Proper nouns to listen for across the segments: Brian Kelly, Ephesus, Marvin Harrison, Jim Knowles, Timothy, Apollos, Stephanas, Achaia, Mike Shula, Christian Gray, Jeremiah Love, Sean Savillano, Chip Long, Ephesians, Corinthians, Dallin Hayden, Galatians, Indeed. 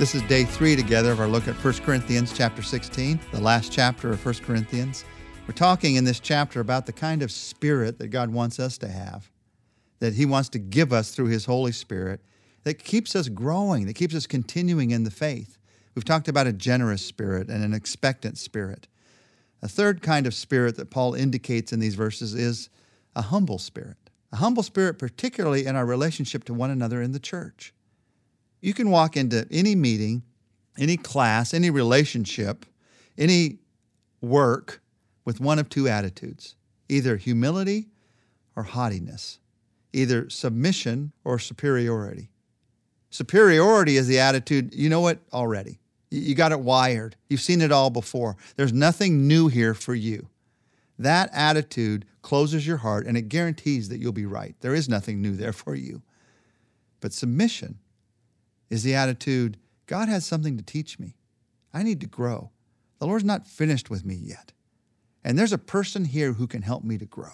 This is day 3 together of our look at 1 Corinthians chapter 16, the last chapter of 1 Corinthians. We're talking in this chapter about the kind of spirit that God wants us to have, that He wants to give us through His Holy Spirit, that keeps us growing, that keeps us continuing in the faith. We've talked about a generous spirit and an expectant spirit. A third kind of spirit that Paul indicates in these verses is a humble spirit. A humble spirit, particularly in our relationship to one another in the church. You can walk into any meeting, any class, any relationship, any work with one of two attitudes, either humility or haughtiness, either submission or superiority. Superiority is the attitude, you know it already. You got it wired. You've seen it all before. There's nothing new here for you. That attitude closes your heart and it guarantees that you'll be right. There is nothing new there for you. But submission is the attitude, God has something to teach me. I need to grow. The Lord's not finished with me yet. And there's a person here who can help me to grow.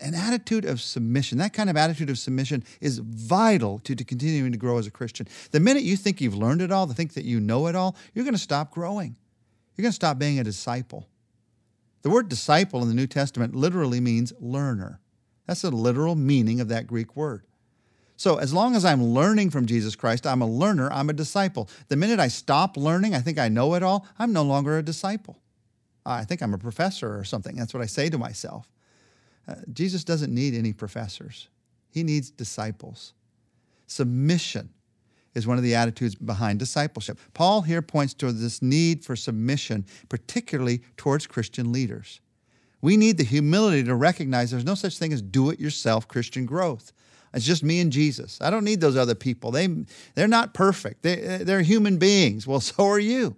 An attitude of submission, that kind of attitude of submission is vital to continuing to grow as a Christian. The minute you think you've learned it all, the think that you know it all, you're going to stop growing. You're going to stop being a disciple. The word disciple in the New Testament literally means learner. That's the literal meaning of that Greek word. So as long as I'm learning from Jesus Christ, I'm a learner, I'm a disciple. The minute I stop learning, I think I know it all, I'm no longer a disciple. I think I'm a professor or something. That's what I say to myself. Jesus doesn't need any professors. He needs disciples. Submission is one of the attitudes behind discipleship. Paul here points to this need for submission, particularly towards Christian leaders. We need the humility to recognize there's no such thing as do-it-yourself Christian growth. It's just me and Jesus. I don't need those other people. They're not perfect. They're human beings. Well, so are you.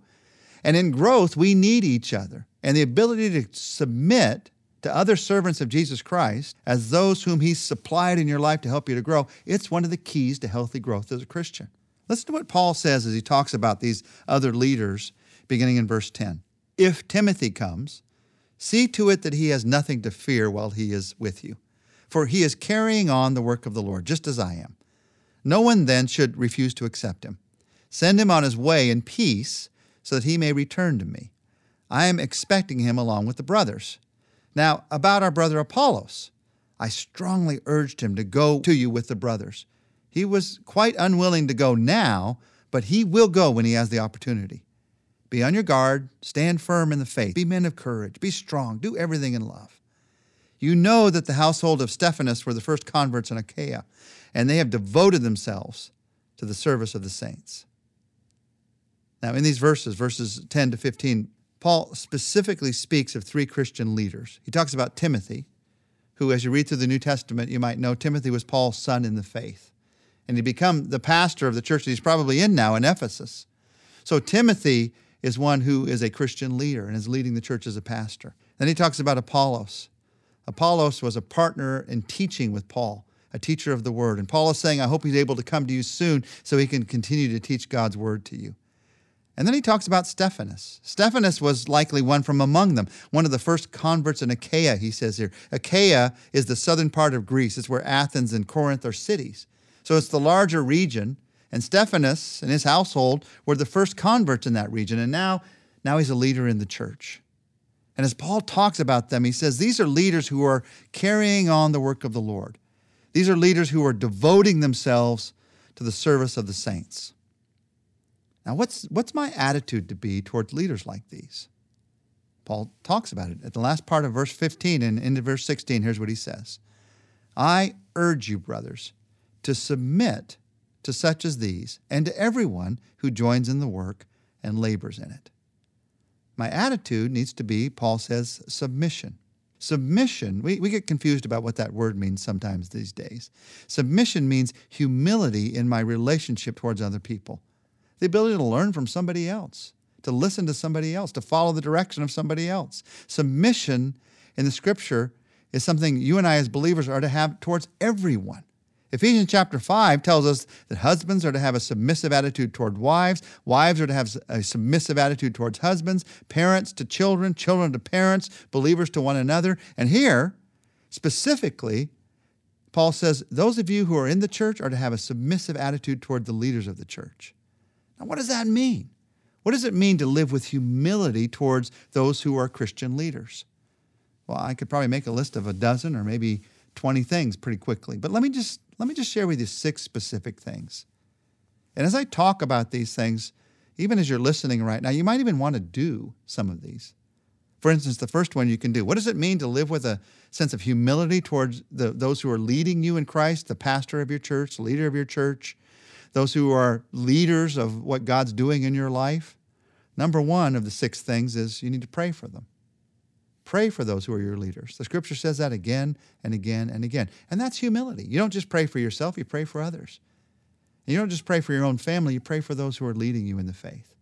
And in growth, we need each other. And the ability to submit to other servants of Jesus Christ as those whom He's supplied in your life to help you to grow, it's one of the keys to healthy growth as a Christian. Listen to what Paul says as he talks about these other leaders, beginning in verse 10. If Timothy comes, see to it that he has nothing to fear while he is with you, for he is carrying on the work of the Lord, just as I am. No one then should refuse to accept him. Send him on his way in peace so that he may return to me. I am expecting him along with the brothers. Now, about our brother Apollos, I strongly urged him to go to you with the brothers. He was quite unwilling to go now, but he will go when he has the opportunity. Be on your guard, stand firm in the faith, be men of courage, be strong, do everything in love. You know that the household of Stephanas were the first converts in Achaia, and they have devoted themselves to the service of the saints. Now, in these verses 10 to 15, Paul specifically speaks of 3 Christian leaders. He talks about Timothy, who, as you read through the New Testament, you might know Timothy was Paul's son in the faith. And he became the pastor of the church that he's probably in now in Ephesus. So Timothy is one who is a Christian leader and is leading the church as a pastor. Then he talks about Apollos. Apollos was a partner in teaching with Paul, a teacher of the word. And Paul is saying, I hope he's able to come to you soon so he can continue to teach God's word to you. And then he talks about Stephanas. Stephanas was likely one from among them, one of the first converts in Achaia, he says here. Achaia is the southern part of Greece. It's where Athens and Corinth are cities. So it's the larger region. And Stephanas and his household were the first converts in that region. And now he's a leader in the church. And as Paul talks about them, he says, these are leaders who are carrying on the work of the Lord. These are leaders who are devoting themselves to the service of the saints. Now, what's my attitude to be towards leaders like these? Paul talks about it at the last part of verse 15 and into verse 16. Here's what he says. I urge you, brothers, to submit to such as these and to everyone who joins in the work and labors in it. My attitude needs to be, Paul says, submission. Submission, we get confused about what that word means sometimes these days. Submission means humility in my relationship towards other people. The ability to learn from somebody else, to listen to somebody else, to follow the direction of somebody else. Submission in the Scripture is something you and I as believers are to have towards everyone. Ephesians chapter 5 tells us that husbands are to have a submissive attitude toward wives. Wives are to have a submissive attitude towards husbands. Parents to children, children to parents, believers to one another. And here, specifically, Paul says, those of you who are in the church are to have a submissive attitude toward the leaders of the church. Now, what does that mean? What does it mean to live with humility towards those who are Christian leaders? Well, I could probably make a list of a dozen or maybe 20 things pretty quickly, but let me just share with you 6 specific things. And as I talk about these things, even as you're listening right now, you might even want to do some of these. For instance, the first one you can do. What does it mean to live with a sense of humility towards those who are leading you in Christ, the pastor of your church, the leader of your church, those who are leaders of what God's doing in your life? Number one of the 6 things is you need to pray for them. Pray for those who are your leaders. The Scripture says that again and again and again. And that's humility. You don't just pray for yourself, you pray for others. And you don't just pray for your own family, you pray for those who are leading you in the faith.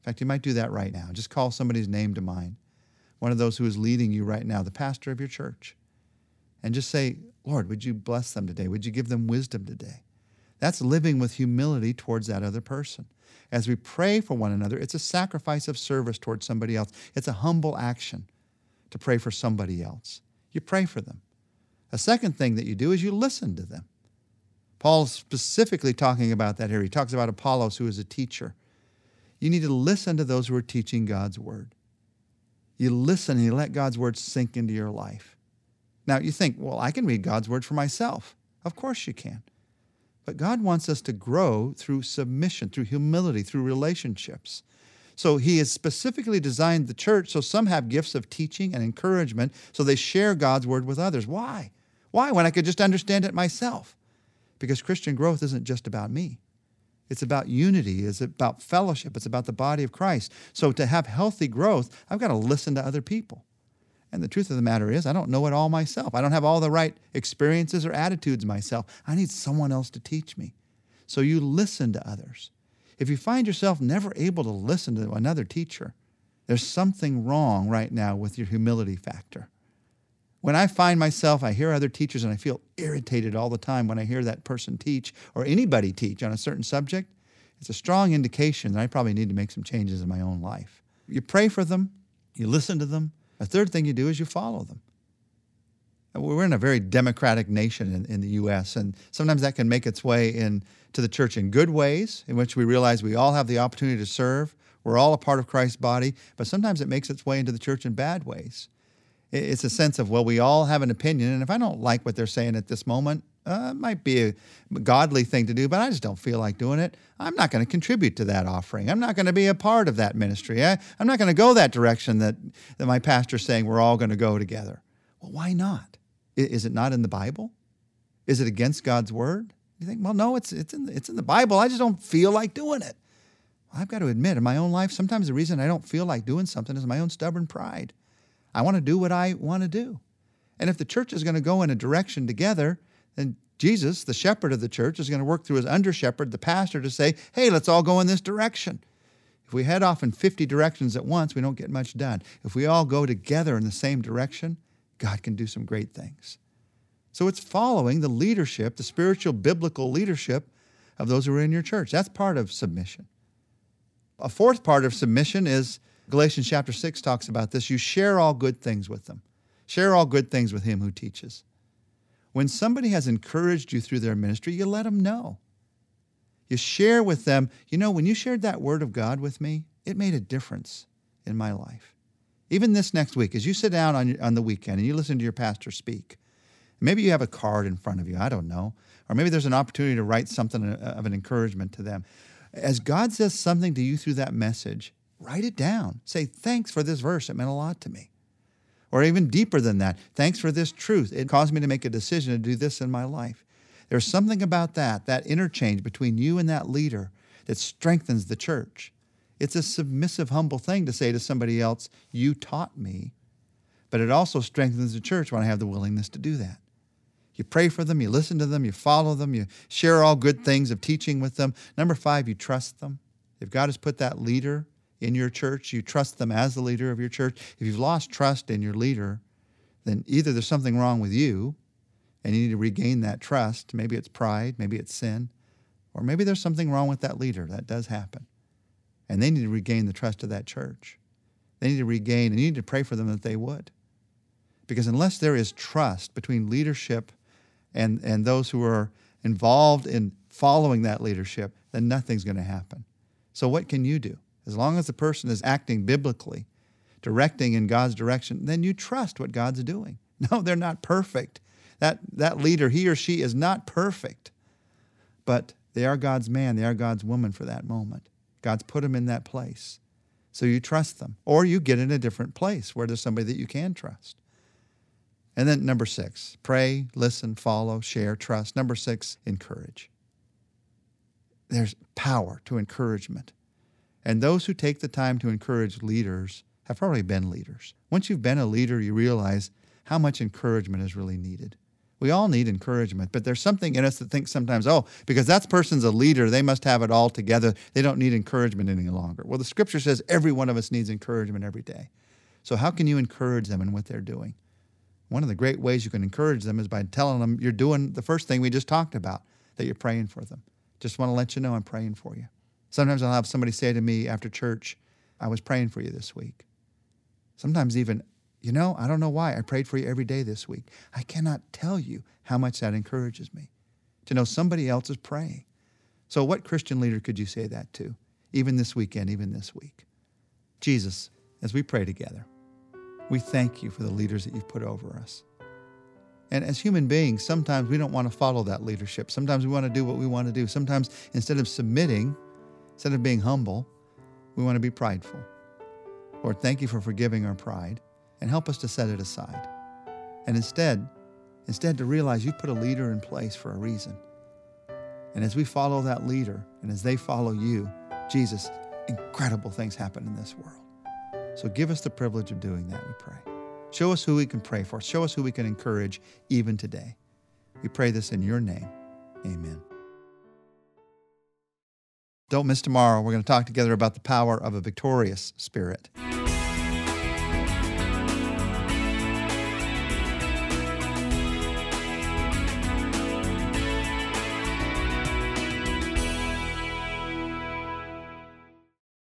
In fact, you might do that right now. Just call somebody's name to mind. One of those who is leading you right now, the pastor of your church. And just say, Lord, would you bless them today? Would you give them wisdom today? That's living with humility towards that other person. As we pray for one another, it's a sacrifice of service towards somebody else. It's a humble action to pray for somebody else. You pray for them. A second thing that you do is you listen to them. Paul's specifically talking about that here. He talks about Apollos, who is a teacher. You need to listen to those who are teaching God's word. You listen and you let God's word sink into your life. Now you think, well, I can read God's word for myself. Of course you can. But God wants us to grow through submission, through humility, through relationships. So he has specifically designed the church so some have gifts of teaching and encouragement so they share God's word with others. Why? Why when I could just understand it myself? Because Christian growth isn't just about me. It's about unity. It's about fellowship. It's about the body of Christ. So to have healthy growth, I've got to listen to other people. And the truth of the matter is, I don't know it all myself. I don't have all the right experiences or attitudes myself. I need someone else to teach me. So you listen to others. If you find yourself never able to listen to another teacher, there's something wrong right now with your humility factor. When I find myself, I hear other teachers and I feel irritated all the time when I hear that person teach or anybody teach on a certain subject, it's a strong indication that I probably need to make some changes in my own life. You pray for them, you listen to them. A third thing you do is you follow them. We're in a very democratic nation in the U.S., and sometimes that can make its way into the church in good ways, in which we realize we all have the opportunity to serve. We're all a part of Christ's body, but sometimes it makes its way into the church in bad ways. It's a sense of, well, we all have an opinion, and if I don't like what they're saying at this moment, it might be a godly thing to do, but I just don't feel like doing it. I'm not going to contribute to that offering. I'm not going to be a part of that ministry. I'm not going to go that direction that my pastor's saying we're all going to go together. Well, why not? Is it not in the Bible? Is it against God's word? You think, well, no, it's in the Bible. I just don't feel like doing it. Well, I've got to admit, in my own life, sometimes the reason I don't feel like doing something is my own stubborn pride. I want to do what I want to do. And if the church is going to go in a direction together, then Jesus, the shepherd of the church, is going to work through his under-shepherd, the pastor, to say, hey, let's all go in this direction. If we head off in 50 directions at once, we don't get much done. If we all go together in the same direction, God can do some great things. So it's following the leadership, the spiritual, biblical leadership of those who are in your church. That's part of submission. A fourth part of submission is Galatians chapter 6 talks about this. You share all good things with them. Share all good things with him who teaches. When somebody has encouraged you through their ministry, you let them know. You share with them, you know, when you shared that word of God with me, it made a difference in my life. Even this next week, as you sit down on the weekend and you listen to your pastor speak, maybe you have a card in front of you, I don't know, or maybe there's an opportunity to write something of an encouragement to them. As God says something to you through that message, write it down. Say, thanks for this verse. It meant a lot to me. Or even deeper than that, thanks for this truth. It caused me to make a decision to do this in my life. There's something about that interchange between you and that leader that strengthens the church. It's a submissive, humble thing to say to somebody else, you taught me, but it also strengthens the church when I have the willingness to do that. You pray for them, you listen to them, you follow them, you share all good things of teaching with them. Number 5, you trust them. If God has put that leader in your church, you trust them as the leader of your church. If you've lost trust in your leader, then either there's something wrong with you and you need to regain that trust. Maybe it's pride, maybe it's sin, or maybe there's something wrong with that leader. That does happen. And they need to regain the trust of that church. They need to regain, and you need to pray for them that they would. Because unless there is trust between leadership and those who are involved in following that leadership, then nothing's going to happen. So what can you do? As long as the person is acting biblically, directing in God's direction, then you trust what God's doing. No, they're not perfect. That leader, he or she is not perfect, but they are God's man, they are God's woman for that moment. God's put them in that place. So you trust them, or you get in a different place where there's somebody that you can trust. And then 6, pray, listen, follow, share, trust. 6, encourage. There's power to encouragement. And those who take the time to encourage leaders have probably been leaders. Once you've been a leader, you realize how much encouragement is really needed. We all need encouragement, but there's something in us that thinks sometimes, oh, because that person's a leader, they must have it all together. They don't need encouragement any longer. Well, the Scripture says every one of us needs encouragement every day. So how can you encourage them in what they're doing? One of the great ways you can encourage them is by telling them you're doing the first thing we just talked about, that you're praying for them. Just want to let you know I'm praying for you. Sometimes I'll have somebody say to me after church, I was praying for you this week. Sometimes even, I don't know why. I prayed for you every day this week. I cannot tell you how much that encourages me to know somebody else is praying. So what Christian leader could you say that to, even this weekend, even this week? Jesus, as we pray together, we thank you for the leaders that you've put over us. And as human beings, sometimes we don't want to follow that leadership. Sometimes we want to do what we want to do. Sometimes instead of submitting, instead of being humble, we want to be prideful. Lord, thank you for forgiving our pride and help us to set it aside. And instead to realize you put a leader in place for a reason. And as we follow that leader and as they follow you, Jesus, incredible things happen in this world. So give us the privilege of doing that, we pray. Show us who we can pray for. Show us who we can encourage even today. We pray this in your name. Amen. Don't miss tomorrow. We're going to talk together about the power of a victorious spirit.